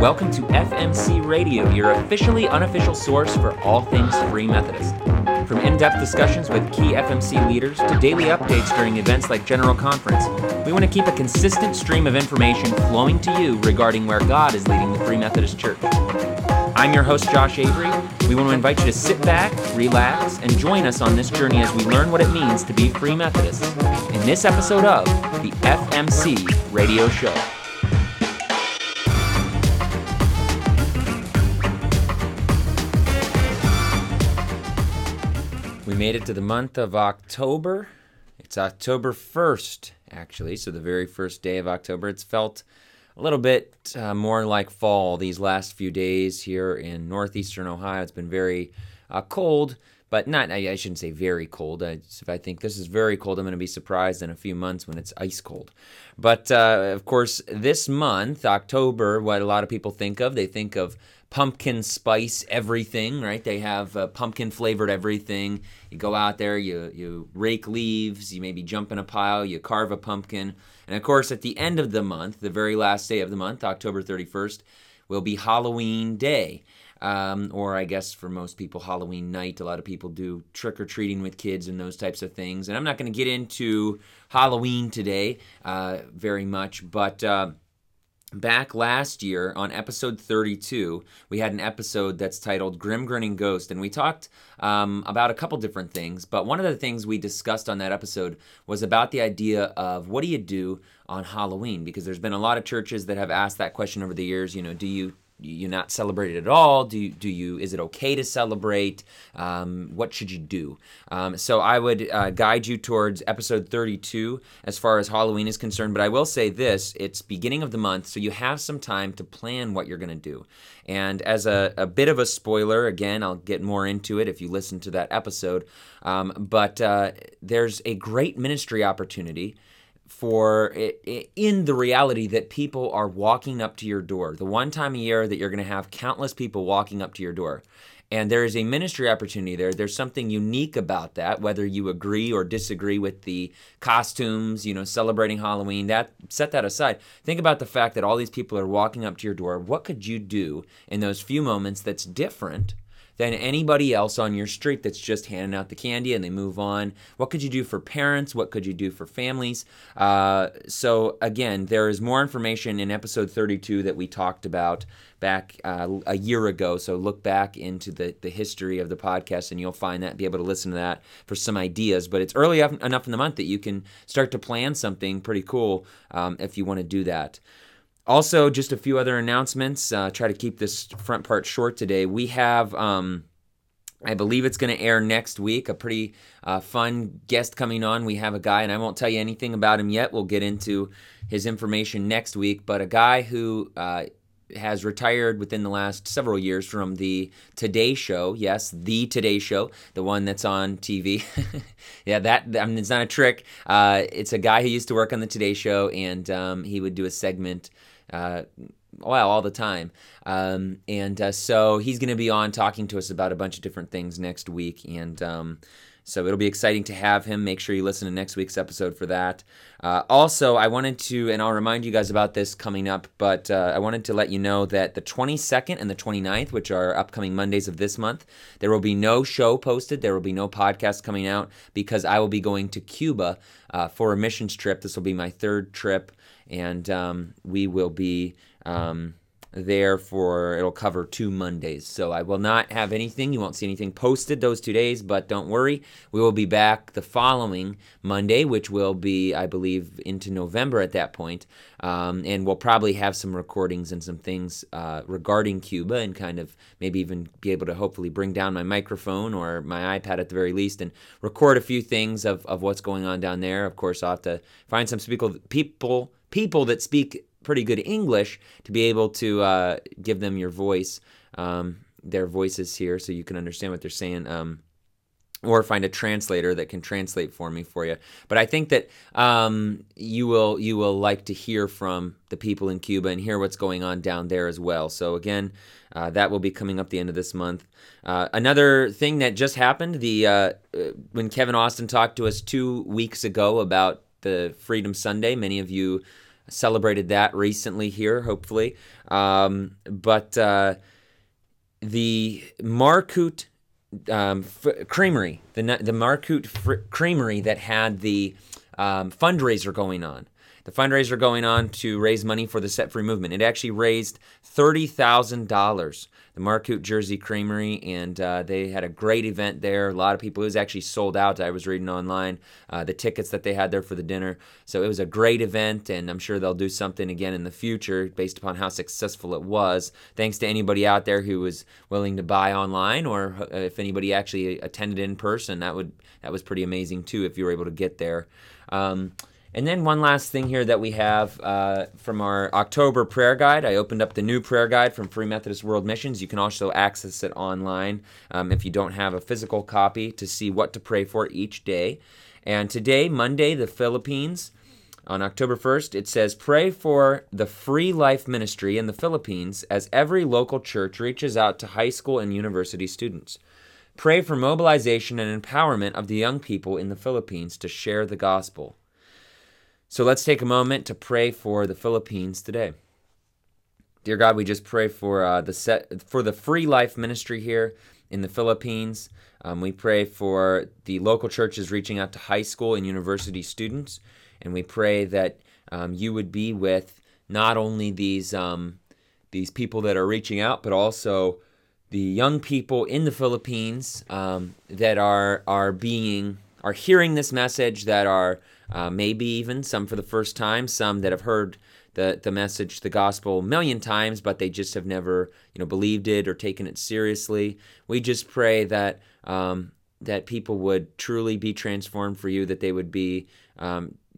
Welcome to FMC Radio, your officially unofficial source for all things Free Methodist. From in-depth discussions with key FMC leaders to daily updates during events like General Conference, we want to keep a consistent stream of information flowing to you regarding where God is leading the Free Methodist Church. I'm your host, Josh Avery. We want to invite you to sit back, relax, and join us on this journey as we learn what it means to be Free Methodists in this episode of the FMC Radio Show. We made it to the month of October. It's October 1st, actually, so the very first day of October. It's felt a little bit more like fall these last few days here in northeastern Ohio. It's been very cold, but I shouldn't say very cold. If I think this is very cold, I'm going to be surprised in a few months when it's ice cold. But, of course, this month, October, what a lot of people think of, they think of pumpkin spice everything, right? They have pumpkin flavored everything. You go out there, you rake leaves, you maybe jump in a pile, you carve a pumpkin. And of course, at the end of the month, the very last day of the month, October 31st, will be Halloween Day. Or I guess for most people, Halloween night. A lot of people do trick-or-treating with kids and those types of things. And I'm not going to get into Halloween today very much, but back last year on episode 32, we had an episode that's titled Grim Grinning Ghost, and we talked about a couple different things, but one of the things we discussed on that episode was about the idea of what do you do on Halloween, because there's been a lot of churches that have asked that question over the years. You know, do you not celebrate it at all? Do you? Is it okay to celebrate? What should you do? So I would guide you towards episode 32 as far as Halloween is concerned. But I will say this: it's beginning of the month, so you have some time to plan what you're going to do. And as a bit of a spoiler, again, I'll get more into it if you listen to that episode. But there's a great ministry opportunity for it, in the reality that people are walking up to your door. The one time a year that you're going to have countless people walking up to your door. And there is a ministry opportunity there. There's something unique about that, whether you agree or disagree with the costumes, you know, celebrating Halloween, that set that aside. Think about the fact that all these people are walking up to your door. What could you do in those few moments that's different than anybody else on your street that's just handing out the candy and they move on? What could you do for parents? What could you do for families? So again, there is more information in episode 32 that we talked about back a year ago. So look back into the history of the podcast and you'll find that, be able to listen to that for some ideas. But it's early enough in the month that you can start to plan something pretty cool if you want to do that. Also, just a few other announcements. Try to keep this front part short today. We have, I believe it's going to air next week, a pretty fun guest coming on. We have a guy, and I won't tell you anything about him yet. We'll get into his information next week. But a guy who has retired within the last several years from the Today Show. Yes, the Today Show, the one that's on TV. Yeah, it's not a trick. It's a guy who used to work on the Today Show, and he would do a segment all the time. So he's going to be on talking to us about a bunch of different things next week, and so it'll be exciting to have him. Make sure you listen to next week's episode for that. Also, I wanted to, and I'll remind you guys about this coming up, but I wanted to let you know that the 22nd and the 29th, which are upcoming Mondays of this month, there will be no show posted. There will be no podcast coming out because I will be going to Cuba for a missions trip. This will be my third trip, and we will be there for, it'll cover two Mondays. So I will not have anything. You won't see anything posted those 2 days, but don't worry. We will be back the following Monday, which will be, I believe, into November at that point. And we'll probably have some recordings and some things regarding Cuba, and kind of maybe even be able to hopefully bring down my microphone or my iPad at the very least and record a few things of what's going on down there. Of course, I'll have to find some people that speak pretty good English to be able to give them your voice, their voices here, so you can understand what they're saying, or find a translator that can translate for you. But I think that you will like to hear from the people in Cuba and hear what's going on down there as well. So again, that will be coming up the end of this month. Another thing that just happened, when Kevin Austin talked to us 2 weeks ago about the Freedom Sunday, many of you celebrated that recently here, hopefully. But the Marcoot Creamery, the Marcoot Creamery that had the fundraiser going on. The fundraiser going on to raise money for the Set Free Movement. It actually raised $30,000, the Marcoot Jersey Creamery, and they had a great event there. A lot of people. It was actually sold out. I was reading online the tickets that they had there for the dinner. So it was a great event, and I'm sure they'll do something again in the future based upon how successful it was. Thanks to anybody out there who was willing to buy online, or if anybody actually attended in person, that was pretty amazing too if you were able to get there. And then one last thing here that we have from our October prayer guide. I opened up the new prayer guide from Free Methodist World Missions. You can also access it online if you don't have a physical copy to see what to pray for each day. And today, Monday, the Philippines, on October 1st, it says, pray for the Free Life Ministry in the Philippines as every local church reaches out to high school and university students. Pray for mobilization and empowerment of the young people in the Philippines to share the gospel. So let's take a moment to pray for the Philippines today. Dear God, we just pray for the Free Life Ministry here in the Philippines. We pray for the local churches reaching out to high school and university students, and we pray that you would be with not only these people that are reaching out, but also the young people in the Philippines that are hearing this message, that are maybe even some for the first time, some that have heard the message, the gospel, a million times, but they just have never believed it or taken it seriously. We just pray that that people would truly be transformed for you, that they would be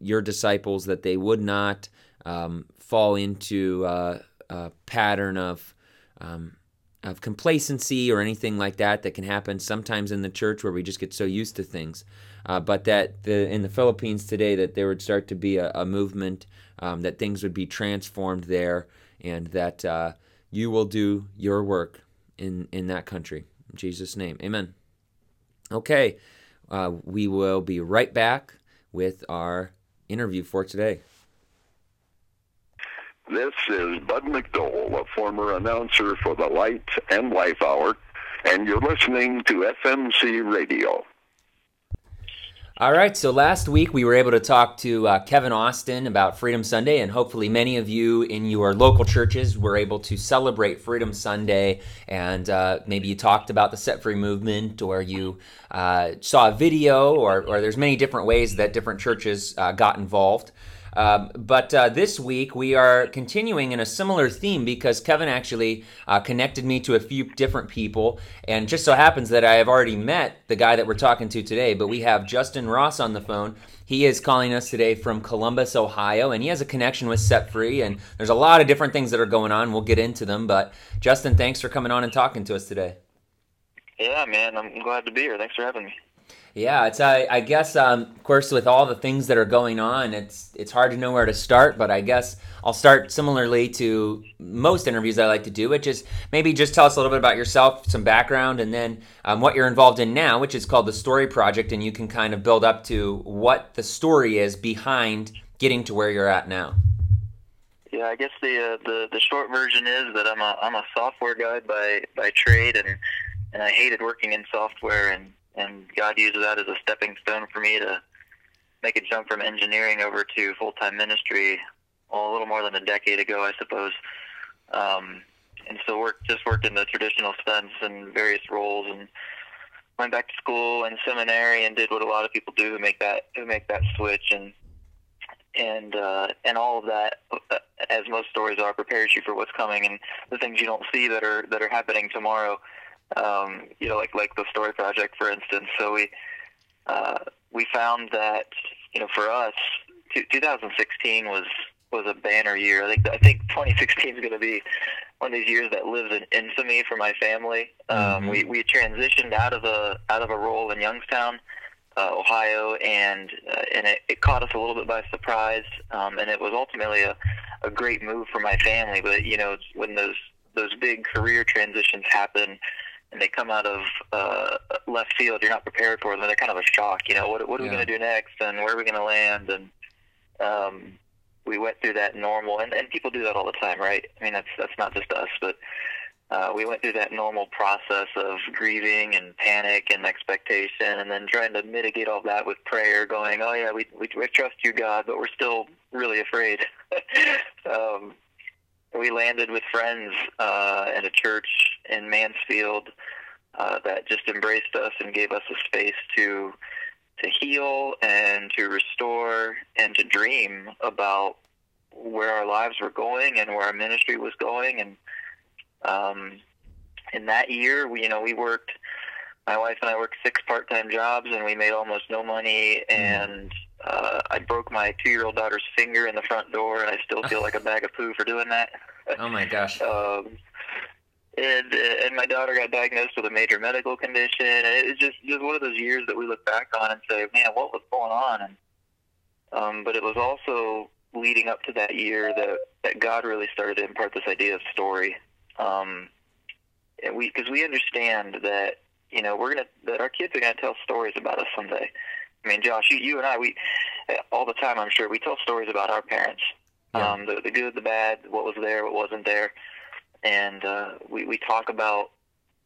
your disciples, that they would not fall into a pattern of complacency or anything like that can happen sometimes in the church where we just get so used to things. But that in the Philippines today, that there would start to be a movement, that things would be transformed there, and that you will do your work in that country. In Jesus' name, amen. Okay, we will be right back with our interview for today. This is Bud McDowell, a former announcer for the Light and Life Hour, and you're listening to FMC Radio. All right, so last week we were able to talk to Kevin Austin about Freedom Sunday, and hopefully many of you in your local churches were able to celebrate Freedom Sunday, and maybe you talked about the Set Free Movement, or you saw a video, or there's many different ways that different churches got involved. But this week we are continuing in a similar theme, because Kevin actually connected me to a few different people, and just so happens that I have already met the guy that we're talking to today, but we have Justin Ross on the phone. He is calling us today from Columbus, Ohio, and he has a connection with Set Free, and there's a lot of different things that are going on. We'll get into them, but Justin, thanks for coming on and talking to us today. Yeah, man, I'm glad to be here. Thanks for having me. Yeah, it's I guess, of course, with all the things that are going on, it's hard to know where to start, but I guess I'll start similarly to most interviews I like to do, which is maybe just tell us a little bit about yourself, some background, and then what you're involved in now, which is called The Story Project, and you can kind of build up to what the story is behind getting to where you're at now. Yeah, I guess the short version is that I'm a software guy by trade, and I hated working in software, and God uses that as a stepping stone for me to make a jump from engineering over to full-time ministry a little more than a decade ago, I suppose. And so worked in the traditional sense in various roles, and went back to school and seminary and did what a lot of people do who make that switch. And all of that, as most stories are, prepares you for what's coming and the things you don't see that are happening tomorrow. Like the Story Project, for instance. So we found that, for us, 2016 was a banner year. I think 2016 is going to be one of these years that lives in infamy for my family. Mm-hmm. We transitioned out of a role in Youngstown, Ohio, and it caught us a little bit by surprise. And it was ultimately a great move for my family. But when those big career transitions happen, and they come out of left field, you're not prepared for them. They're kind of a shock. What are we going to do next, and where are we going to land? And we went through that normal, and people do that all the time, right? I mean, that's not just us, but we went through that normal process of grieving and panic and expectation, and then trying to mitigate all that with prayer, going, oh yeah, we trust you, God, but we're still really afraid. We landed with friends at a church in Mansfield that just embraced us and gave us a space to heal and to restore and to dream about where our lives were going and where our ministry was going. And in that year, we worked, my wife and I worked 6 part-time jobs, and we made almost no money. And I broke my 2-year-old daughter's finger in the front door, and I still feel like a bag of poo for doing that. Oh my gosh. And my daughter got diagnosed with a major medical condition. And it was just one of those years that we look back on and say, man, what was going on? And, but it was also leading up to that year that God really started to impart this idea of story. Because we understand that, that our kids are going to tell stories about us someday. I mean, Josh, you and I, we all the time, I'm sure, we tell stories about our parents, yeah. The good, the bad, what was there, what wasn't there. And we talk about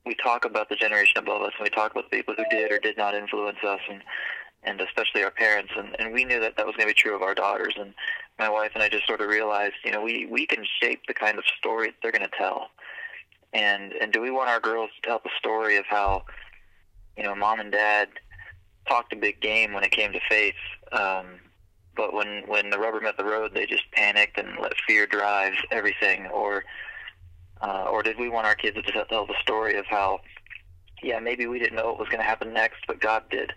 the generation above us, and we talk about the people who did or did not influence us, and especially our parents. And we knew that was going to be true of our daughters. And my wife and I just sort of realized, we can shape the kind of story that they're going to tell. And do we want our girls to tell the story of how, mom and dad talked a big game when it came to faith, but when the rubber met the road, they just panicked and let fear drive everything? Or did we want our kids to tell the story of how, yeah, maybe we didn't know what was going to happen next, but God did,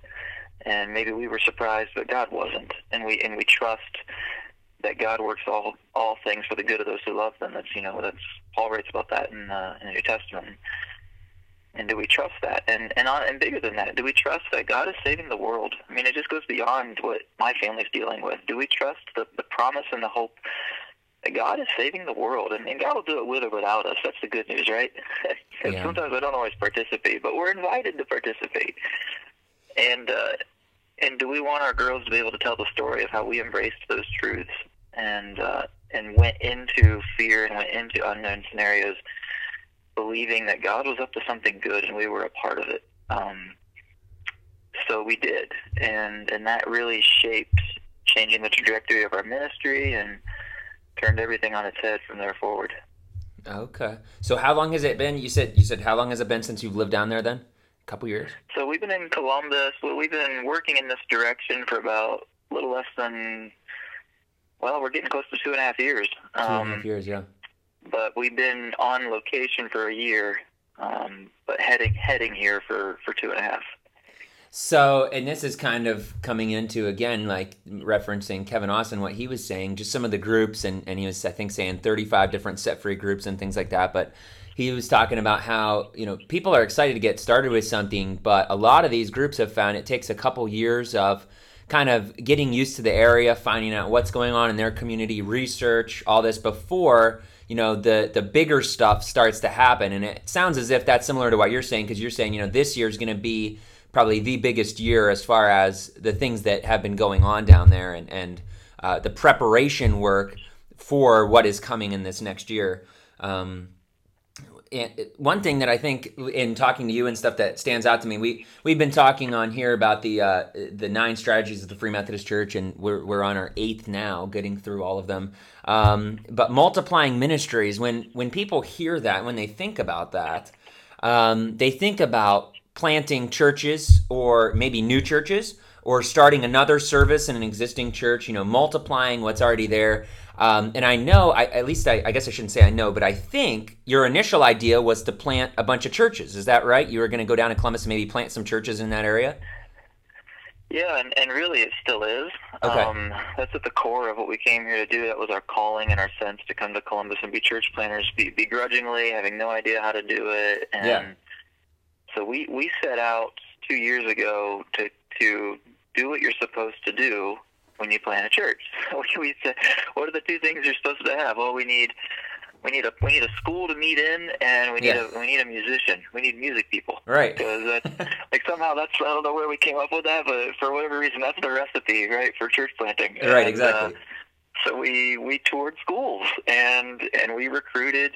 and maybe we were surprised, but God wasn't, and we trust that God works all things for the good of those who love them. That's that's Paul writes about that in the New Testament. And do we trust that? And bigger than that, do we trust that God is saving the world? I mean, it just goes beyond what my family's dealing with. Do we trust the promise and the hope that God is saving the world? And God will do it with or without us. That's the good news, right? Yeah. Sometimes I don't always participate, but we're invited to participate. And do we want our girls to be able to tell the story of how we embraced those truths and went into fear and went into unknown scenarios believing that God was up to something good and we were a part of it? So we did, and that really shaped changing the trajectory of our ministry and turned everything on its head from there forward. Okay. So how long has it been? You said how long has it been since you've lived down there then? A couple years? So we've been in Columbus. Well, we've been working in this direction for about a little less than, we're getting close to 2.5 years. 2.5 years, yeah. But we've been on location for a year, but heading here for 2.5. So, and this is kind of coming into, again, like referencing Kevin Austin, what he was saying, just some of the groups, and he was, I think, saying 35 different Set Free groups and things like that. But he was talking about how, people are excited to get started with something, but a lot of these groups have found it takes a couple years of kind of getting used to the area, finding out what's going on in their community, research, all this before the bigger stuff starts to happen. And it sounds as if that's similar to what you're saying, because you're saying, this year is going to be probably the biggest year as far as the things that have been going on down there and the preparation work for what is coming in this next year. And one thing that I think in talking to you and stuff that stands out to me, we've been talking on here about the 9 strategies of the Free Methodist Church, and we're on our 8th now, getting through all of them. But multiplying ministries, when people hear that, when they think about that, they think about planting churches or maybe new churches or starting another service in an existing church, multiplying what's already there. And I know, I guess I shouldn't say I know, but I think your initial idea was to plant a bunch of churches. Is that right? You were going to go down to Columbus and maybe plant some churches in that area? Yeah, and really it still is. Okay. That's at the core of what we came here to do. That was our calling and our sense to come to Columbus and be church planters, begrudgingly, having no idea how to do it. And yeah. So we set out 2 years ago to do what you're supposed to do when you plant a church. We said, what are the 2 things you're supposed to have? Well, we need a school to meet in, and we need a musician. We need music people. Right. Because somehow I don't know where we came up with that, but for whatever reason, that's the recipe, right, for church planting. Right, exactly. so we toured schools and we recruited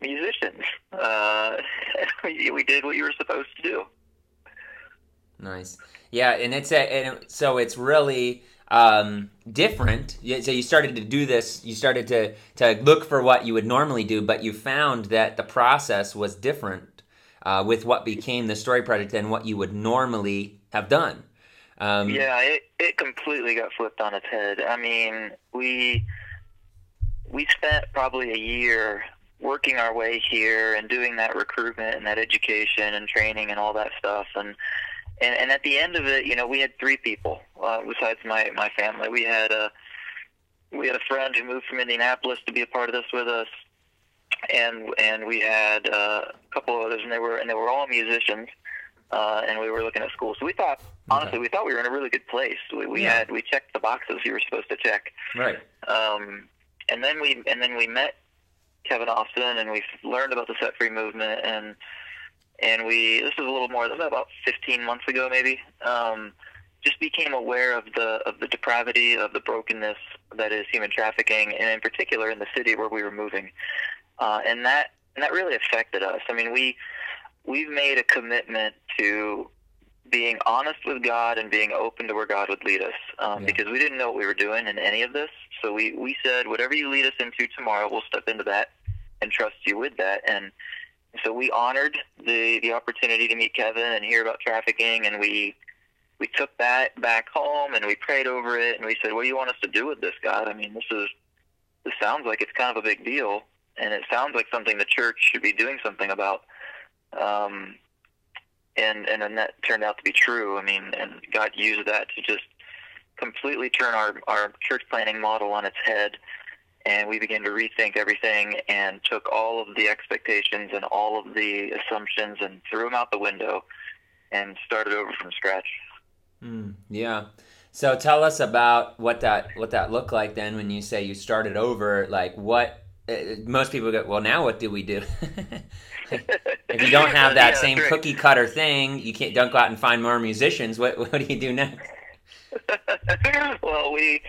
musicians. We did what you were supposed to do. Nice. Yeah, and so it's really different. So you started to do this. You started to look for what you would normally do, but you found that the process was different with what became the Story Project than what you would normally have done. It completely got flipped on its head. I mean, we spent probably a year working our way here and doing that recruitment and that education and training and all that stuff. And at the end of it, you know, we had three people besides my family. We had a friend who moved from Indianapolis to be a part of this with us, and we had a couple of others, and they were all musicians, and we were looking at school. So we thought, honestly, we thought we were in a really good place. We checked the boxes you were supposed to check. Right. And then we met Kevin Austin, and we learned about the Set Free Movement, and we, this is a little more than about 15 months ago, maybe, just became aware of the depravity, of the brokenness that is human trafficking, and in particular in the city where we were moving, and that really affected us. I mean, we've made a commitment to being honest with God and being open to where God would lead us, because we didn't know what we were doing in any of this. So we said, whatever you lead us into tomorrow, we'll step into that and trust you with that. And so we honored the opportunity to meet Kevin and hear about trafficking, and we took that back home and we prayed over it, and we said, what do you want us to do with this, God? I mean, this sounds like it's kind of a big deal, and it sounds like something the church should be doing something about. And that turned out to be true. I mean, and God used that to just completely turn our church planning model on its head. And we began to rethink everything and took all of the expectations and all of the assumptions and threw them out the window and started over from scratch. Yeah. So tell us about what that looked like then when you say you started over. Like, what most people go, well, now what do we do? If you don't have that same cookie cutter thing, you can't go out and find more musicians. What do you do next? Well, we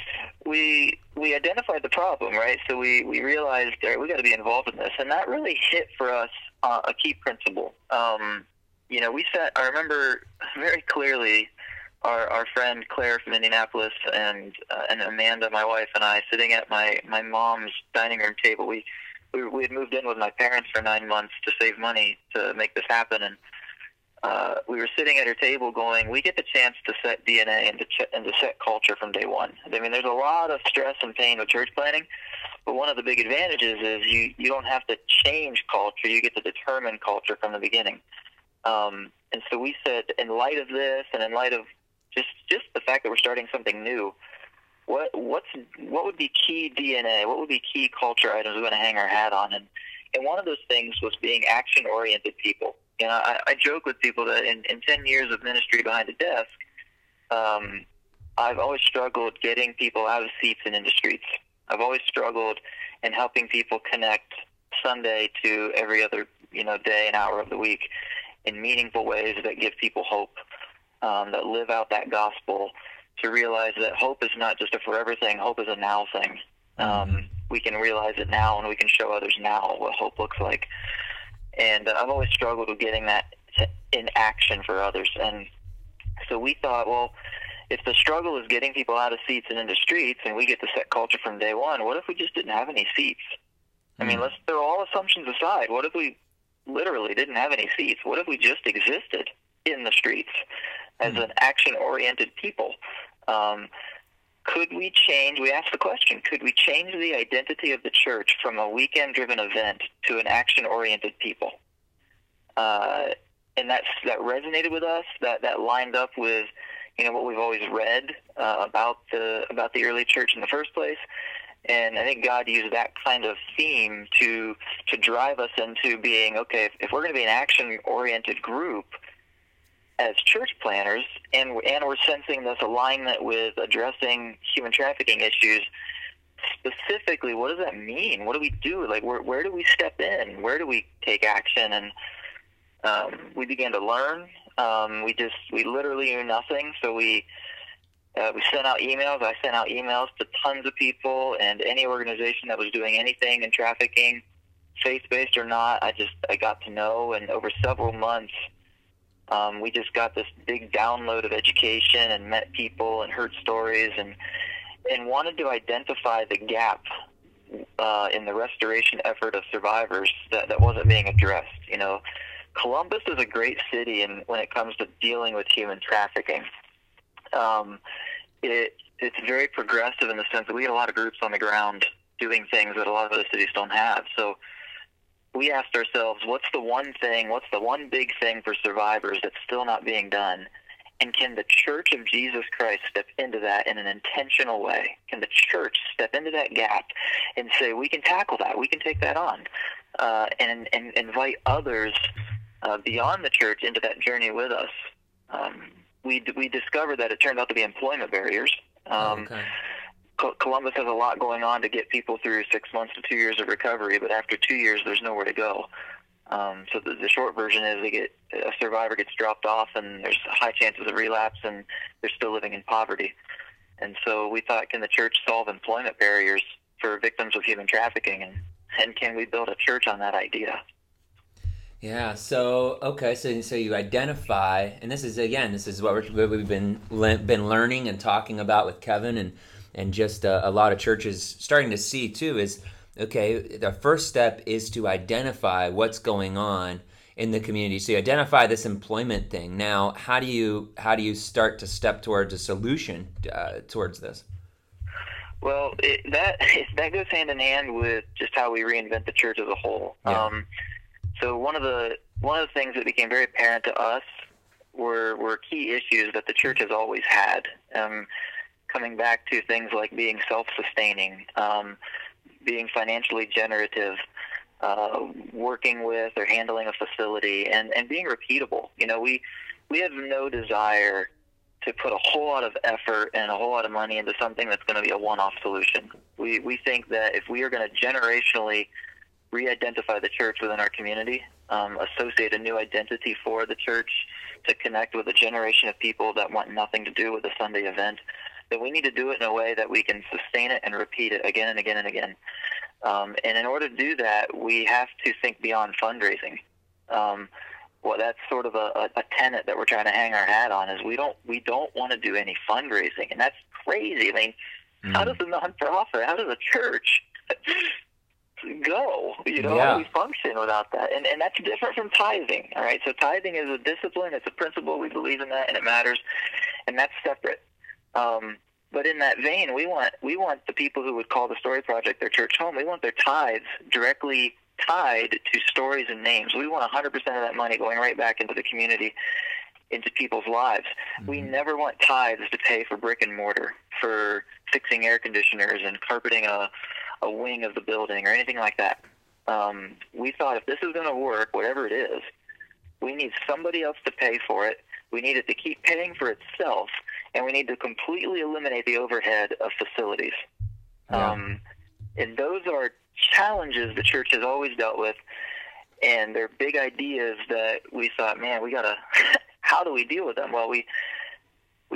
identified the problem, right? So we realized, all right, we got to be involved in this, and that really hit for us a key principle. You know, I remember very clearly our friend Claire from Indianapolis and Amanda, my wife, and I sitting at my mom's dining room table. We had moved in with my parents for 9 months to save money to make this happen, and we were sitting at her table going, we get the chance to set DNA and to set culture from day one. I mean, there's a lot of stress and pain with church planning, but one of the big advantages is you don't have to change culture. You get to determine culture from the beginning. And so we said, in light of this and in light of just the fact that we're starting something new, what would be key DNA? What would be key culture items we're going to hang our hat on? And one of those things was being action-oriented people. You know, I joke with people that in 10 years of ministry behind a desk, I've always struggled getting people out of seats and into streets. I've always struggled in helping people connect Sunday to every other, you know, day and hour of the week in meaningful ways that give people hope, that live out that gospel, to realize that hope is not just a forever thing. Hope is a now thing. We can realize it now, and we can show others now what hope looks like. And I've always struggled with getting that in action for others. And so we thought, well, if the struggle is getting people out of seats and into streets and we get to set culture from day one, what if we just didn't have any seats? I mean, let's throw all assumptions aside. What if we literally didn't have any seats? What if we just existed in the streets as an action-oriented people? Could we change? We asked the question, could we change the identity of the church from a weekend-driven event to an action-oriented people? And that resonated with us. That lined up with, you know, what we've always read about the early church in the first place. And I think God used that kind of theme to drive us into being, okay, if we're going to be an action-oriented group as church planners, and we're sensing this alignment with addressing human trafficking issues specifically, what does that mean? What do we do? Like, where do we step in? Where do we take action? And we began to learn. We literally knew nothing, so we We sent out emails. I sent out emails to tons of people and any organization that was doing anything in trafficking, faith-based or not. I got to know, and over several months, we just got this big download of education and met people and heard stories and wanted to identify the gap in the restoration effort of survivors that wasn't being addressed. You know, Columbus is a great city, and when it comes to dealing with human trafficking, it's very progressive in the sense that we had a lot of groups on the ground doing things that a lot of other cities don't have. So we asked ourselves, what's the one big thing for survivors that's still not being done? And can the Church of Jesus Christ step into that in an intentional way? Can the church step into that gap and say, we can tackle that, we can take that on, and invite others beyond the church into that journey with us? We discovered that it turned out to be employment barriers. Okay. Columbus has a lot going on to get people through 6 months to 2 years of recovery, but after 2 years, there's nowhere to go. So the short version is a survivor gets dropped off, and there's high chances of relapse, and they're still living in poverty. And so we thought, can the church solve employment barriers for victims of human trafficking, and can we build a church on that idea? Yeah. So okay. So you identify, and this is what we've been learning and talking about with Kevin, and just a lot of churches starting to see too is, okay, the first step is to identify what's going on in the community. So you identify this employment thing. Now, how do you start to step towards a solution towards this? Well, that goes hand in hand with just how we reinvent the church as a whole. Yeah. So one of the things that became very apparent to us were key issues that the church has always had. Coming back to things like being self-sustaining, being financially generative, working with or handling a facility, and being repeatable. You know, we have no desire to put a whole lot of effort and a whole lot of money into something that's going to be a one-off solution. We think that if we are going to generationally re-identify the church within our community, associate a new identity for the church to connect with a generation of people that want nothing to do with a Sunday event, that we need to do it in a way that we can sustain it and repeat it again and again and again. And in order to do that, we have to think beyond fundraising. Well, that's sort of a tenet that we're trying to hang our hat on, is we don't want to do any fundraising. And that's crazy. I mean, How does a nonprofit, how does a church go? You know, yeah. How do we function without that? And that's different from tithing, all right? So tithing is a discipline, it's a principle, we believe in that, and it matters. And that's separate. But in that vein, we want the people who would call the Story Project their church home. We want their tithes directly tied to stories and names. We want 100% of that money going right back into the community, into people's lives. Mm-hmm. We never want tithes to pay for brick and mortar, for fixing air conditioners and carpeting a wing of the building or anything like that. We thought, if this is going to work, whatever it is, we need somebody else to pay for it. We need it to keep paying for itself, and we need to completely eliminate the overhead of facilities. Yeah. And those are challenges the church has always dealt with, and they're big ideas that we thought, man, we gotta. How do we deal with them? Well, we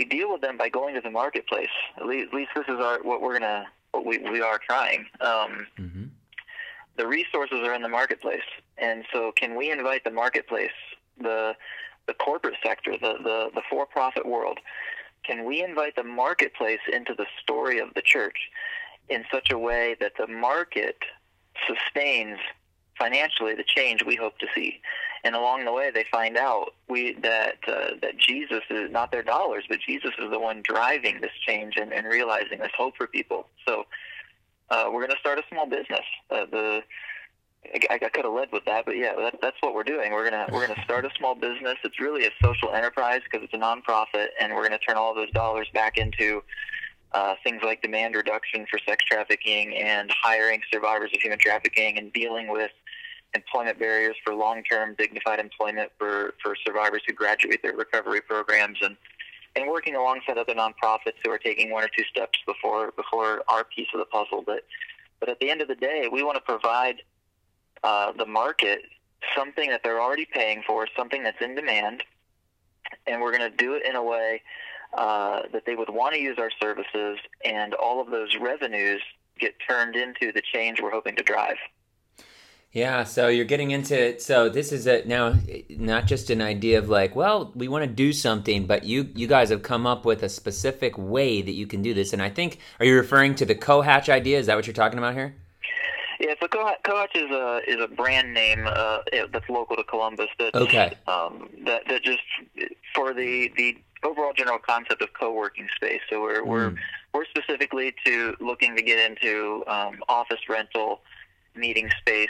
deal with them by going to the marketplace. At least this is what we are trying. Mm-hmm. The resources are in the marketplace, and so can we invite the marketplace, the corporate sector, the for-profit world? Can we invite the marketplace into the story of the church in such a way that the market sustains financially the change we hope to see? And along the way, they find out that Jesus is not their dollars, but Jesus is the one driving this change and realizing this hope for people. So we're going to start a small business. I could have led with that, but yeah, that's what we're doing. We're gonna start a small business. It's really a social enterprise because it's a nonprofit, and we're gonna turn all of those dollars back into things like demand reduction for sex trafficking and hiring survivors of human trafficking and dealing with employment barriers for long-term dignified employment for survivors who graduate their recovery programs, and working alongside other nonprofits who are taking one or two steps before our piece of the puzzle. But at the end of the day, we want to provide the market something that they're already paying for, something that's in demand, and we're going to do it in a way that they would want to use our services, and all of those revenues get turned into the change we're hoping to drive. Yeah, so you're getting into, so this is a, now not just an idea of like, well, we want to do something, but you guys have come up with a specific way that you can do this. And I think, are you referring to the CoHatch idea? Is that what you're talking about here? Yeah, so CoHatch is a brand name that's local to Columbus. That, okay. That just for the overall general concept of co-working space. So we're specifically to looking to get into office rental, meeting space,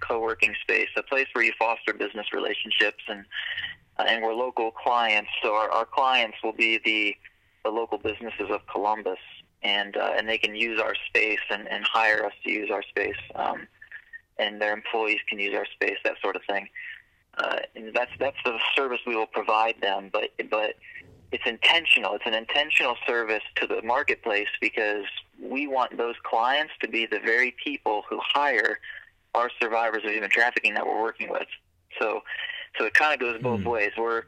co-working space, a place where you foster business relationships, and we're local clients. So our clients will be the local businesses of Columbus. And they can use our space and hire us to use our space, and their employees can use our space, that sort of thing. And that's the service we will provide them, but it's intentional. It's an intentional service to the marketplace because we want those clients to be the very people who hire our survivors of human trafficking that we're working with. So it kind of goes both ways. We're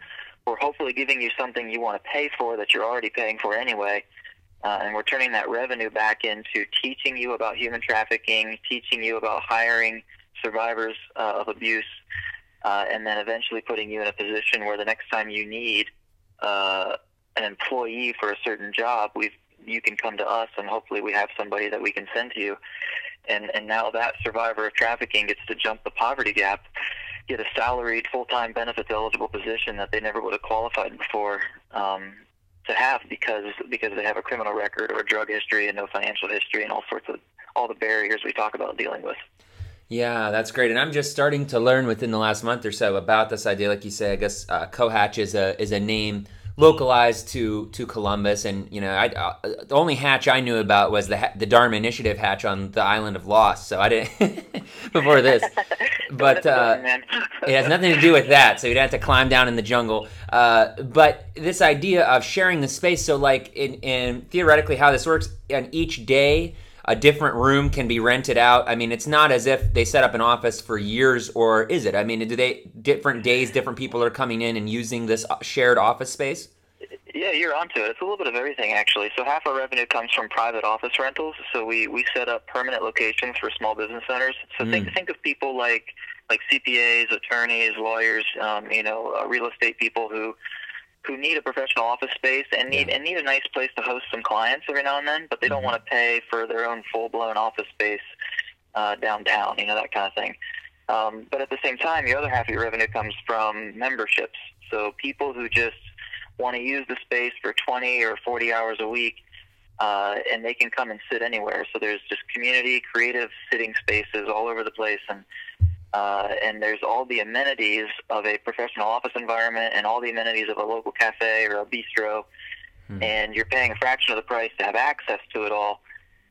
hopefully giving you something you want to pay for that you're already paying for anyway. And we're turning that revenue back into teaching you about human trafficking, teaching you about hiring survivors of abuse, and then eventually putting you in a position where the next time you need an employee for a certain job, you can come to us, and hopefully we have somebody that we can send to you. And now that survivor of trafficking gets to jump the poverty gap, get a salaried, full-time, benefits-eligible position that they never would have qualified before, to have because they have a criminal record or a drug history and no financial history and all sorts of all the barriers we talk about dealing with. Yeah, that's great. And I'm just starting to learn within the last month or so about this idea. Like you say, I guess CoHatch is a name localized to Columbus. And you know, the only hatch I knew about was the Dharma Initiative hatch on the island of Lost. So I didn't before this. But it has nothing to do with that, so you'd have to climb down in the jungle. But this idea of sharing the space, so like in theoretically how this works, on each day a different room can be rented out. I mean, it's not as if they set up an office for years, or is it? I mean, different days, different people are coming in and using this shared office space? Yeah, you're onto it. It's a little bit of everything, actually. So half our revenue comes from private office rentals. So we set up permanent locations for small business owners. So think of people like CPAs, attorneys, lawyers, real estate people who need a professional office space and need a nice place to host some clients every now and then, but they don't want to pay for their own full-blown office space downtown, that kind of thing. But at the same time, the other half of your revenue comes from memberships. So people who just want to use the space for 20 or 40 hours a week, and they can come and sit anywhere. So there's just community, creative sitting spaces all over the place, and there's all the amenities of a professional office environment and all the amenities of a local cafe or a bistro, and you're paying a fraction of the price to have access to it all.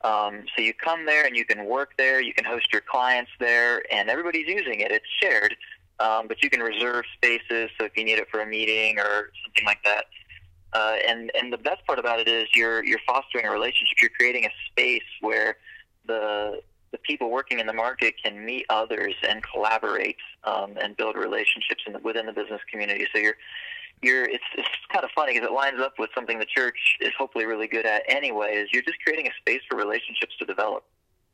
So you come there and you can work there, you can host your clients there, and everybody's using it. It's shared. But you can reserve spaces, so if you need it for a meeting or something like that. And the best part about it is you're fostering a relationship. You're creating a space where the people working in the market can meet others and collaborate and build relationships within the business community. So it's kind of funny because it lines up with something the church is hopefully really good at anyway. Is you're just creating a space for relationships to develop,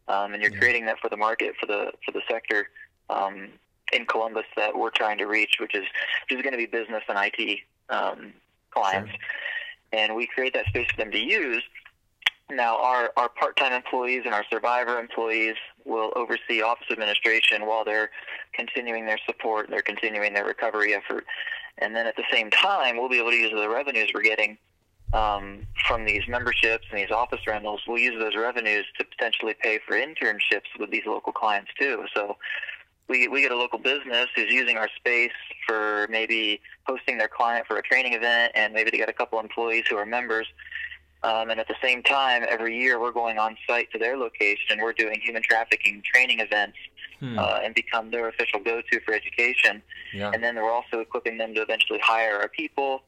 and you're creating that for the market for the sector. In Columbus that we're trying to reach, which is going to be business and IT clients. Sure. And we create that space for them to use. Now our part-time employees and our survivor employees will oversee office administration while they're continuing their support, they're continuing their recovery effort. And then at the same time, we'll be able to use the revenues we're getting from these memberships and these office rentals. We'll use those revenues to potentially pay for internships with these local clients too. So We get a local business who's using our space for maybe hosting their client for a training event, and maybe they got a couple employees who are members. And at the same time, every year we're going on site to their location, and we're doing human trafficking training events and become their official go-to for education. Yeah. And then we're also equipping them to eventually hire our people.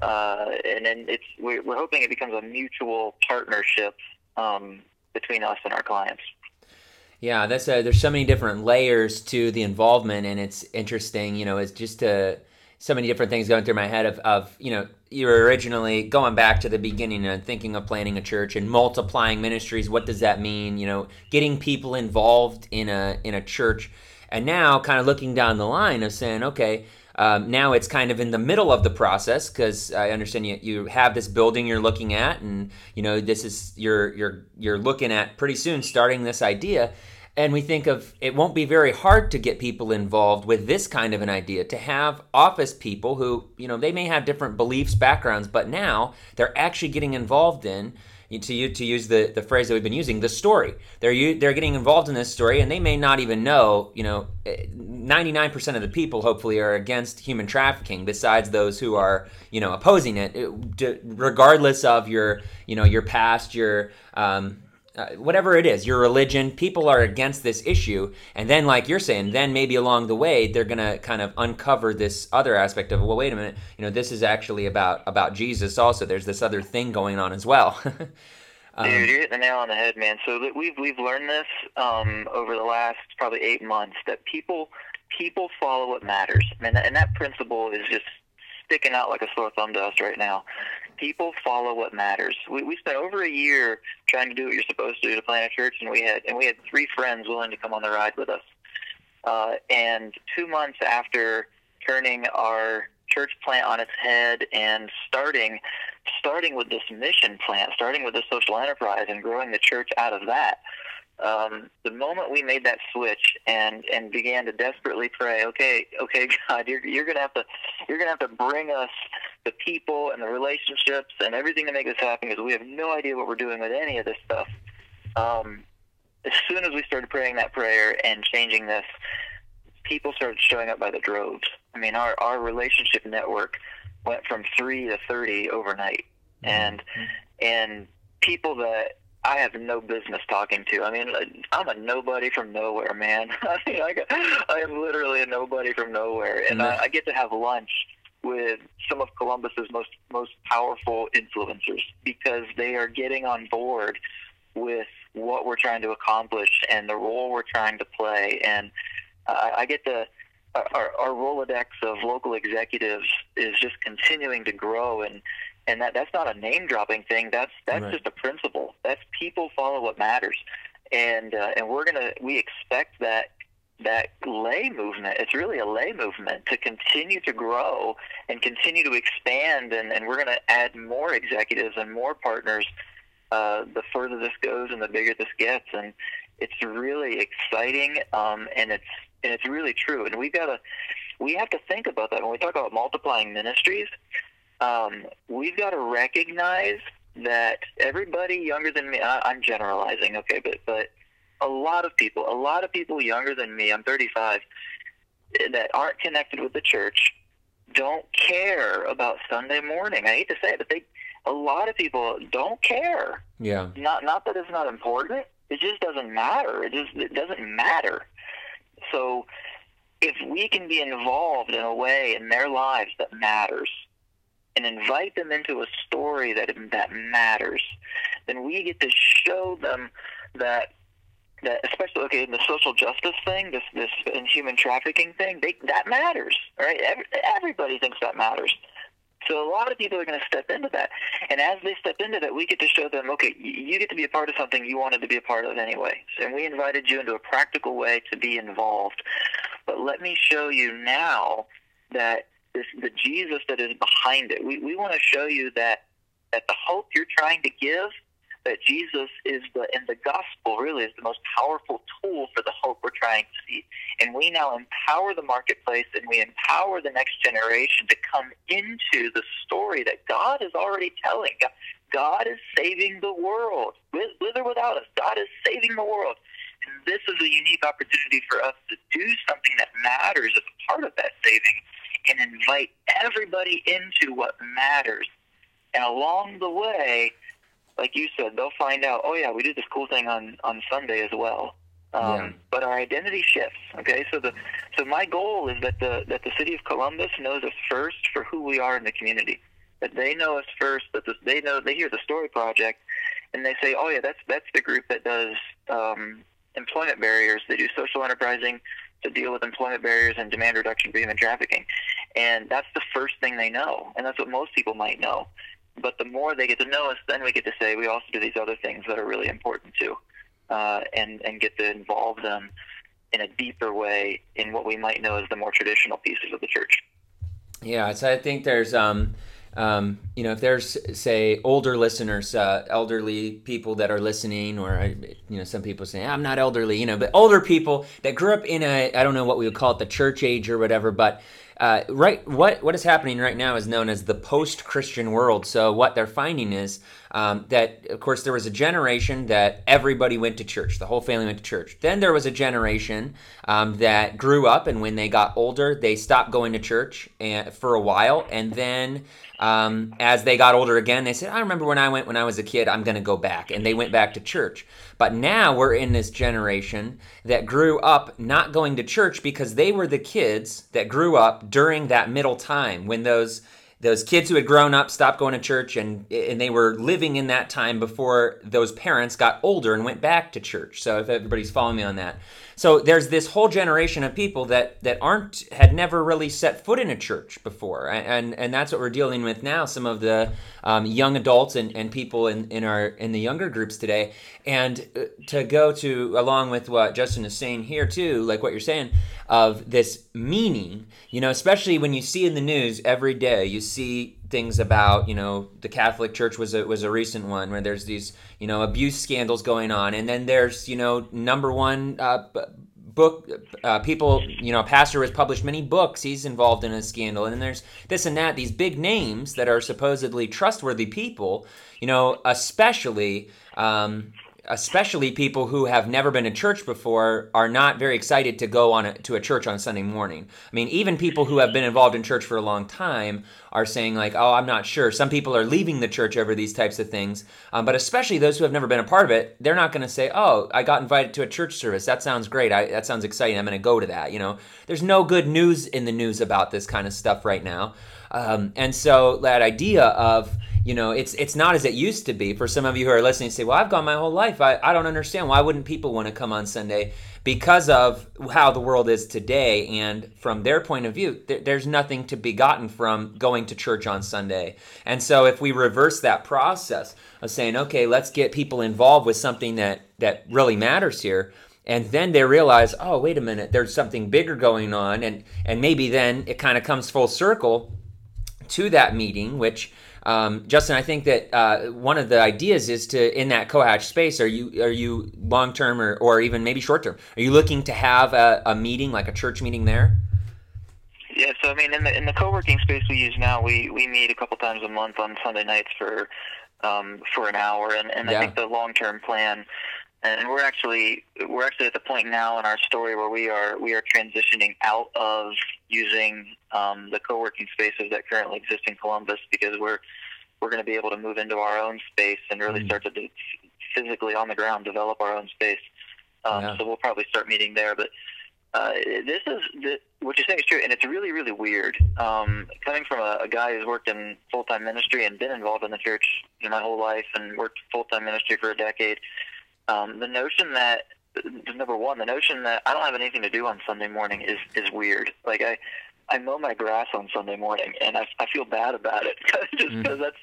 And then we're hoping it becomes a mutual partnership between us and our clients. Yeah, there's so many different layers to the involvement, and it's interesting, it's just to so many different things going through my head of you know, you were originally going back to the beginning and thinking of planning a church and multiplying ministries. What does that mean? You know, getting people involved in a church. And now kind of looking down the line of saying, okay, now it's kind of in the middle of the process, because I understand you have this building you're looking at, and you know, this is you're looking at pretty soon starting this idea. And we think of, it won't be very hard to get people involved with this kind of an idea, to have office people who, you know, they may have different beliefs, backgrounds, but now they're actually getting involved in, to use the phrase that we've been using, the story. They're getting involved in this story, and they may not even know, you know, 99% of the people hopefully are against human trafficking, besides those who are, you know, opposing it regardless of your, you know, your past, your whatever it is, your religion. People are against this issue. And then, like you're saying, then maybe along the way, they're going to kind of uncover this other aspect of, well, wait a minute, you know, this is actually about Jesus also. There's this other thing going on as well. Dude, you hit the nail on the head, man. So that we've learned this over the last probably 8 months, that people follow what matters. And that principle is just sticking out like a sore thumb to us right now. People follow what matters. We spent over a year trying to do what you're supposed to do to plant a church, and we had 3 friends willing to come on the ride with us. And 2 months after turning our church plant on its head and starting with this mission plant, starting with this social enterprise and growing the church out of that, the moment we made that switch and began to desperately pray, okay, God, you're gonna have to bring us the people and the relationships and everything to make this happen, because we have no idea what we're doing with any of this stuff. As soon as we started praying that prayer and changing this, people started showing up by the droves. I mean, our relationship network went from 3 to 30 overnight, and people that I have no business talking to. I mean, I'm a nobody from nowhere, man. I mean, I am literally a nobody from nowhere, and I get to have lunch with some of Columbus's most powerful influencers, because they are getting on board with what we're trying to accomplish and the role we're trying to play. And I get to our Rolodex of local executives is just continuing to grow, and that's not a name-dropping thing. That's right. Just a principle. That's people follow what matters, and we expect that lay movement. It's really a lay movement to continue to grow and continue to expand, and we're going to add more executives and more partners the further this goes and the bigger this gets, and it's really exciting, and it's really true. And we have to think about that when we talk about multiplying ministries. We've got to recognize that everybody younger than me, I'm generalizing, okay, but a lot of people younger than me, I'm 35, that aren't connected with the church, don't care about Sunday morning. I hate to say it, but a lot of people don't care. Yeah. Not that it's not important. It just doesn't matter. It doesn't matter. So if we can be involved in a way in their lives that matters, and invite them into a story that matters, then we get to show them that especially, okay, in the social justice thing, this and human trafficking thing, that matters, right? Everybody thinks that matters. So a lot of people are going to step into that. And as they step into that, we get to show them, okay, you get to be a part of something you wanted to be a part of anyway. And we invited you into a practical way to be involved. But let me show you now that the Jesus that is behind it. We want to show you that the hope you're trying to give, that Jesus is the gospel really is the most powerful tool for the hope we're trying to see. And we now empower the marketplace, and we empower the next generation to come into the story that God is already telling. God is saving the world. With or without us, God is saving the world. And this is a unique opportunity for us to do something that matters as a part of that saving, and invite everybody into what matters. And along the way, like you said, they'll find out, oh yeah, we do this cool thing on Sunday as well. But our identity shifts, okay? So my goal is that the city of Columbus knows us first for who we are in the community. That they know us first, they hear the Story Project, and they say, oh yeah, that's the group that does employment barriers. They do social enterprising to deal with employment barriers and demand reduction for human trafficking. And that's the first thing they know, and that's what most people might know. But the more they get to know us, then we get to say we also do these other things that are really important too, and get to involve them in a deeper way in what we might know as the more traditional pieces of the church. Yeah, so I think there's, you know, if there's, say, older listeners, elderly people that are listening, or, you know, some people say, I'm not elderly, you know, but older people that grew up in a, I don't know what we would call it, the church age or whatever, but right, what is happening right now is known as the post-Christian world. So what they're finding is that, of course, there was a generation that everybody went to church. The whole family went to church. Then there was a generation that grew up, and when they got older, they stopped going to church for a while. And then as they got older again, they said, I remember when I went when I was a kid, I'm going to go back. And they went back to church. But now we're in this generation that grew up not going to church because they were the kids that grew up during that middle time when those kids who had grown up stopped going to church and they were living in that time before those parents got older and went back to church. So if everybody's following me on that. So there's this whole generation of people that had never really set foot in a church before. And that's what we're dealing with now, some of the young adults and people in the younger groups today. And to go to, along with what Justin is saying here too, like what you're saying, of this meaning, you know, especially when you see in the news every day, you see things about, you know, the Catholic Church was a recent one where there's these, you know, abuse scandals going on. And then there's, you know, number one book, people, you know, a pastor has published many books. He's involved in a scandal. And then there's this and that, these big names that are supposedly trustworthy people, you know, especially people who have never been to church before are not very excited to go to a church on Sunday morning. I mean, even people who have been involved in church for a long time are saying like, oh, I'm not sure. Some people are leaving the church over these types of things. But especially those who have never been a part of it, they're not going to say, oh, I got invited to a church service. That sounds great. That sounds exciting. I'm going to go to that. You know, there's no good news in the news about this kind of stuff right now. And so that idea of, you know, it's not as it used to be. For some of you who are listening, say, well, I've gone my whole life. I don't understand. Why wouldn't people want to come on Sunday? Because of how the world is today. And from their point of view, there's nothing to be gotten from going to church on Sunday. And so if we reverse that process of saying, okay, let's get people involved with something that really matters here. And then they realize, oh, wait a minute, there's something bigger going on. And maybe then it kind of comes full circle to that meeting, which Justin, I think that one of the ideas is to, in that CoHatch space, are you long term or even maybe short term? Are you looking to have a meeting, like a church meeting there? Yeah, so I mean, in the co-working space we use now, we meet a couple times a month on Sunday nights for an hour, and yeah. I think the long term plan. And we're actually at the point now in our story where we are transitioning out of using the co-working spaces that currently exist in Columbus, because we're going to be able to move into our own space and really start to physically on the ground develop our own space. Yeah. So we'll probably start meeting there. But what you're saying is true, and it's really, really weird. Coming from a guy who's worked in full-time ministry and been involved in the church my whole life and worked full-time ministry for a decade. The notion that, number one, the notion that I don't have anything to do on Sunday morning is weird. Like, I mow my grass on Sunday morning, and I feel bad about it, just because that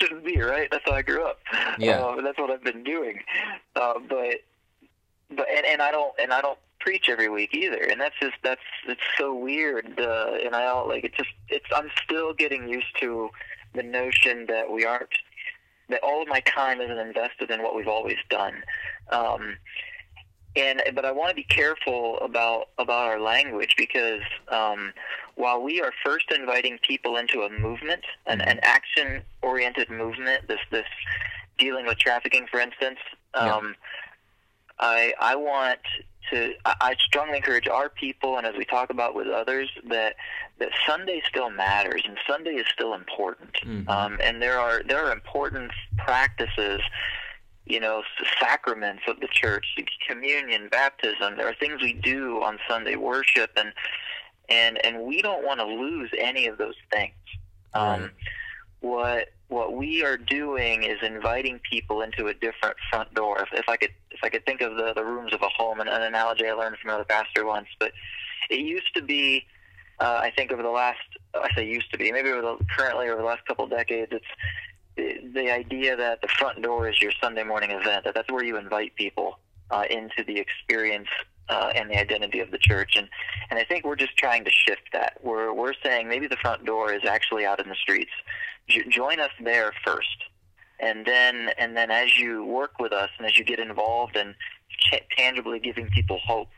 shouldn't be, right? That's how I grew up. Yeah. That's what I've been doing. But I don't preach every week either, and it's so weird. I'm still getting used to the notion that we aren't. That all of my time isn't invested in what we've always done. But I want to be careful about our language, because while we are first inviting people into a movement, an action-oriented movement, this dealing with trafficking, for instance, I strongly encourage our people, and as we talk about with others, that Sunday still matters and Sunday is still important. And there are important practices, you know, sacraments of the church, communion, baptism. There are things we do on Sunday worship, and we don't want to lose any of those things. What we are doing is inviting people into a different front door. If I could think of the rooms of a home, an analogy I learned from another pastor once, but it used to be I think over the last, I say used to be, maybe currently over the last couple of decades, it's the idea that the front door is your Sunday morning event, that that's where you invite people into the experience and the identity of the church. And I think we're just trying to shift that. We're saying maybe the front door is actually out in the streets. Join us there first. And then as you work with us and as you get involved and tangibly giving people hope,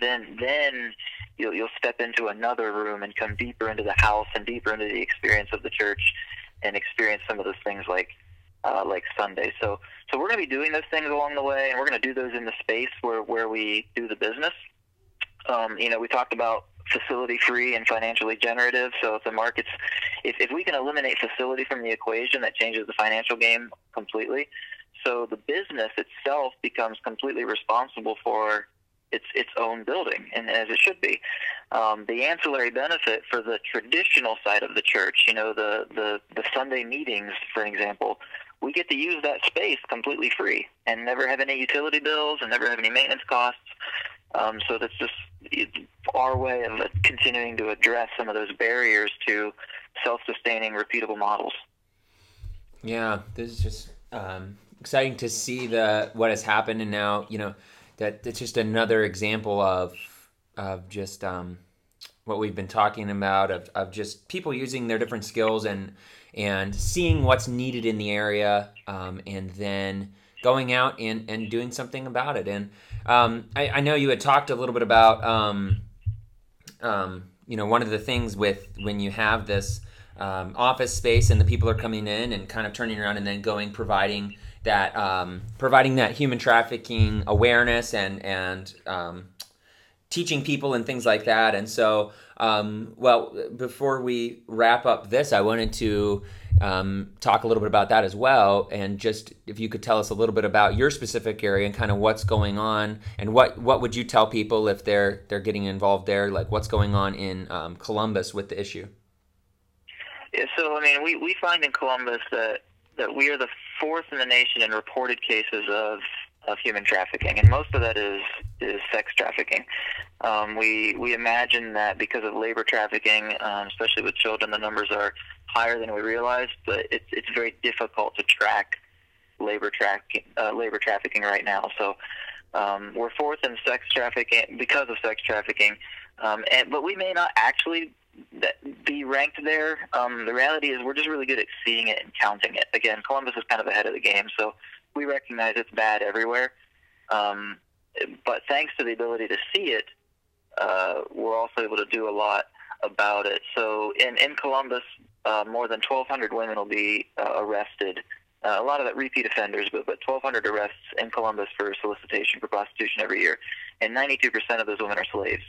then you'll step into another room and come deeper into the house and deeper into the experience of the church and experience some of those things like Sunday. So we're going to be doing those things along the way, and we're going to do those in the space where we do the business. We talked about facility-free and financially generative. So if the markets, if we can eliminate facility from the equation, that changes the financial game completely. So the business itself becomes completely responsible for its own building, and as it should be. The ancillary benefit for the traditional side of the church, the Sunday meetings, for example, we get to use that space completely free and never have any utility bills and never have any maintenance costs. So that's just our way of continuing to address some of those barriers to self-sustaining, repeatable models. Yeah, this is just exciting to see what has happened, and now that it's just another example of just what we've been talking about of just people using their different skills and seeing what's needed in the area, and then going out and doing something about it. And I know you had talked a little bit about, one of the things with when you have this office space and the people are coming in and kind of turning around and then going, providing that human trafficking awareness and teaching people and things like that. And so, before we wrap up this, I wanted to talk a little bit about that as well, and just if you could tell us a little bit about your specific area and kind of what's going on, and what would you tell people if they're getting involved there, like what's going on in Columbus with the issue? Yeah, so we find in Columbus that we are the fourth in the nation in reported cases of human trafficking, and most of that is sex trafficking. We imagine that because of labor trafficking, especially with children, the numbers are higher than we realize, but it's very difficult to track labor trafficking right now. So we're fourth in sex trafficking because of sex trafficking, but we may not actually be ranked there. The reality is we're just really good at seeing it and counting it. Again, Columbus is kind of ahead of the game, so we recognize it's bad everywhere, but thanks to the ability to see it, we're also able to do a lot about it. So in Columbus, more than 1,200 women will be arrested. A lot of that repeat offenders, but 1,200 arrests in Columbus for solicitation for prostitution every year, and 92% of those women are slaves.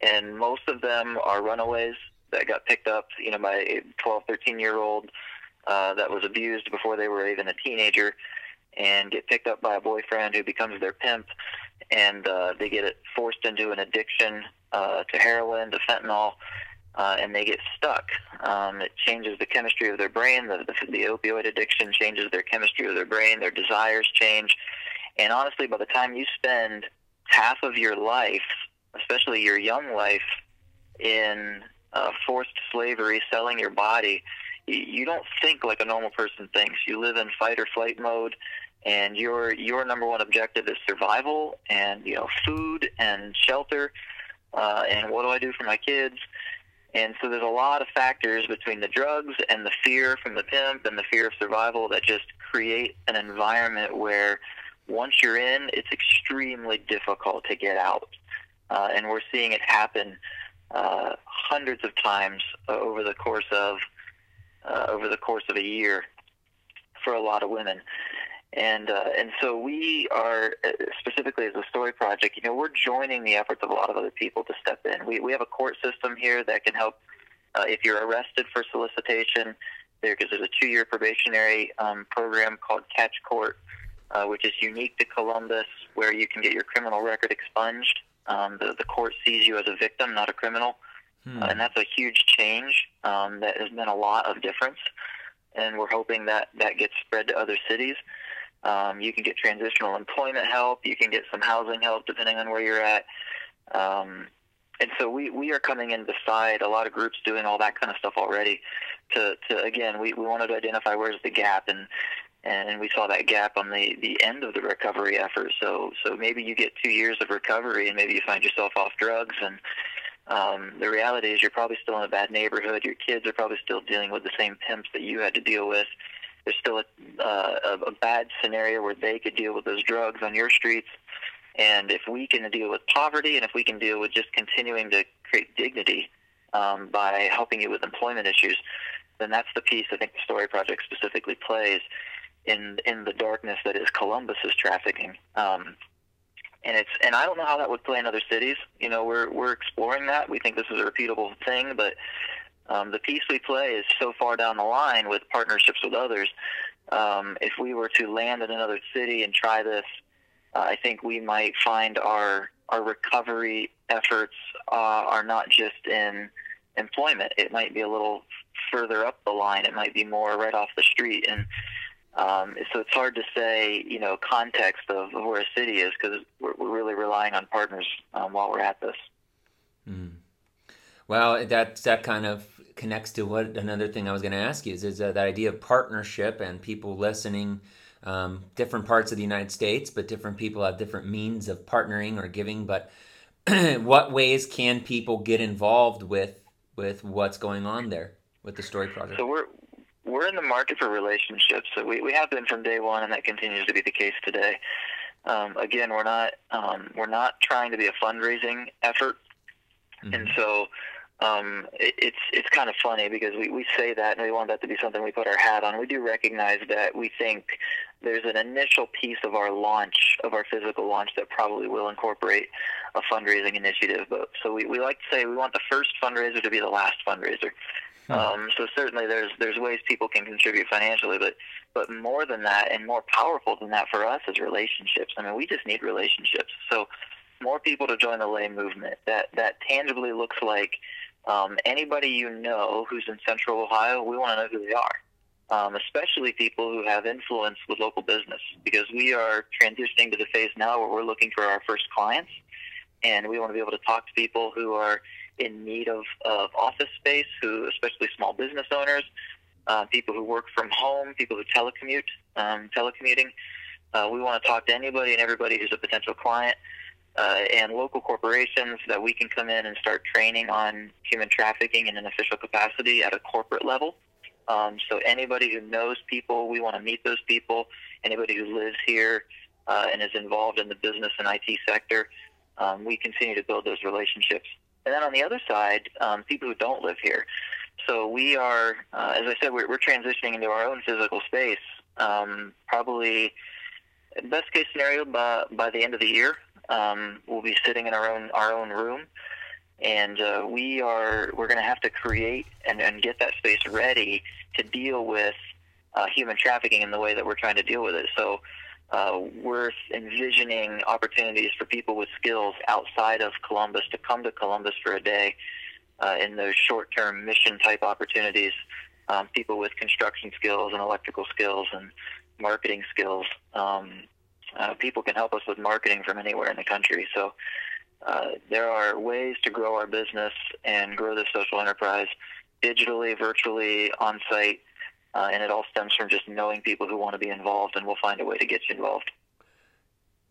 And most of them are runaways that got picked up, by a 12, 13-year-old that was abused before they were even a teenager, and get picked up by a boyfriend who becomes their pimp, and they get forced into an addiction to heroin, to fentanyl, and they get stuck. It changes the chemistry of their brain. The opioid addiction changes their chemistry of their brain. Their desires change. And honestly, by the time you spend half of your life, especially your young life, in forced slavery, selling your body, you don't think like a normal person thinks. You live in fight or flight mode, and your number one objective is survival and food and shelter, and what do I do for my kids? And so there's a lot of factors between the drugs and the fear from the pimp and the fear of survival that just create an environment where once you're in, it's extremely difficult to get out. And we're seeing it happen hundreds of times over the course of a year for a lot of women, and so we are, specifically as the Story Project, we're joining the efforts of a lot of other people to step in. We have a court system here that can help. If you're arrested for solicitation, there's a 2-year probationary program called Catch Court, which is unique to Columbus, where you can get your criminal record expunged. The court sees you as a victim, not a criminal, and that's a huge change. That has been a lot of difference, and we're hoping that gets spread to other cities. You can get transitional employment help. You can get some housing help, depending on where you're at. And so we are coming in beside a lot of groups doing all that kind of stuff already to again, we wanted to identify where's the gap, and we saw that gap on the end of the recovery effort. So maybe you get 2 years of recovery and maybe you find yourself off drugs, and the reality is you're probably still in a bad neighborhood. Your kids are probably still dealing with the same pimps that you had to deal with. There's still a bad scenario where they could deal with those drugs on your streets. And if we can deal with poverty, and if we can deal with just continuing to create dignity by helping you with employment issues, then that's the piece I think the Story Project specifically plays in the darkness that is Columbus's trafficking. And I don't know how that would play in other cities. You know, we're exploring that. We think this is a repeatable thing, but the piece we play is so far down the line with partnerships with others. If we were to land in another city and try this, I think we might find our recovery efforts are not just in employment. It might be a little further up the line. It might be more right off the street. And so it's hard to say, you know, context of where a city is, because we're really relying on partners while we're at this. Mm. Well, that kind of connects to what another thing I was going to ask you is that idea of partnership and people listening. Different parts of the United States, but different people have different means of partnering or giving. But what ways can people get involved with what's going on there with the Story Project? So we're in the market for relationships. So we have been from day one, and that continues to be the case today. Again, we're not trying to be a fundraising effort, mm-hmm. and so. It's kind of funny because we say that and we want that to be something we put our hat on. We do recognize that we think there's an initial piece of our launch, of our physical launch, that probably will incorporate a fundraising initiative. But so we like to say we want the first fundraiser to be the last fundraiser. So certainly there's ways people can contribute financially, but more than that and more powerful than that for us is relationships. I mean, we just need relationships. So more people to join the lay movement. That tangibly looks like anybody you know who's in Central Ohio, we want to know who they are, especially people who have influence with local business, because we are transitioning to the phase now where we're looking for our first clients, and we want to be able to talk to people who are in need of office space, who, especially small business owners, people who work from home, people who telecommute, telecommuting. We want to talk to anybody and everybody who's a potential client. And local corporations that we can come in and start training on human trafficking in an official capacity at a corporate level. So anybody who knows people, we want to meet those people. Anybody who lives here and is involved in the business and IT sector, we continue to build those relationships. And then on the other side, people who don't live here. So we are, as I said, we're transitioning into our own physical space, probably best case scenario by the end of the year. We'll be sitting in our own room, and we're going to have to create and get that space ready to deal with human trafficking in the way that we're trying to deal with it. So we're envisioning opportunities for people with skills outside of Columbus to come to Columbus for a day in those short-term mission-type opportunities, people with construction skills and electrical skills and marketing skills. People can help us with marketing from anywhere in the country. So there are ways to grow our business and grow the social enterprise digitally, virtually, on-site, and it all stems from just knowing people who want to be involved, and we'll find a way to get you involved.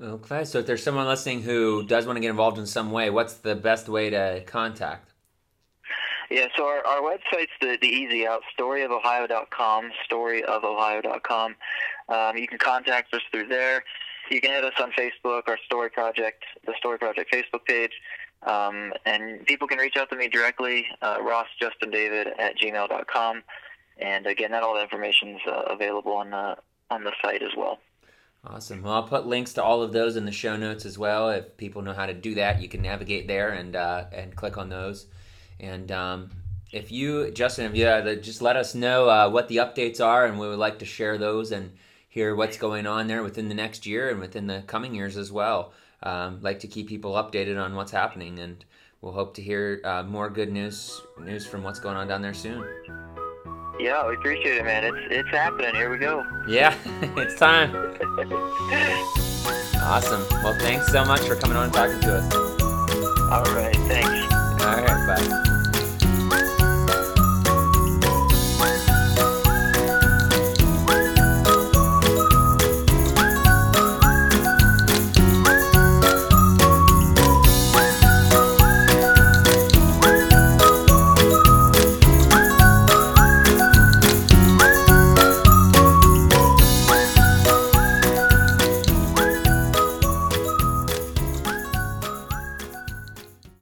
Okay, so if there's someone listening who does want to get involved in some way, what's the best way to contact? Yeah, so our website's the easy out, storyofohio.com, storyofohio.com. You can contact us through there. You can hit us on Facebook, our Story Project, the Story Project Facebook page, and people can reach out to me directly, rossjustindavid@gmail.com. And again, that all the information's available on the site as well. Awesome. Well, I'll put links to all of those in the show notes as well. If people know how to do that, you can navigate there and click on those. And if you, Justin, just let us know what the updates are, and we would like to share those and hear what's going on there within the next year and within the coming years as well. Like to keep people updated on what's happening, and we'll hope to hear more good news from what's going on down there soon. Yeah, we appreciate it, man. It's happening. Here we go. Yeah, it's time. Awesome. Well, thanks so much for coming on and talking to us. All right, thanks. All right, bye.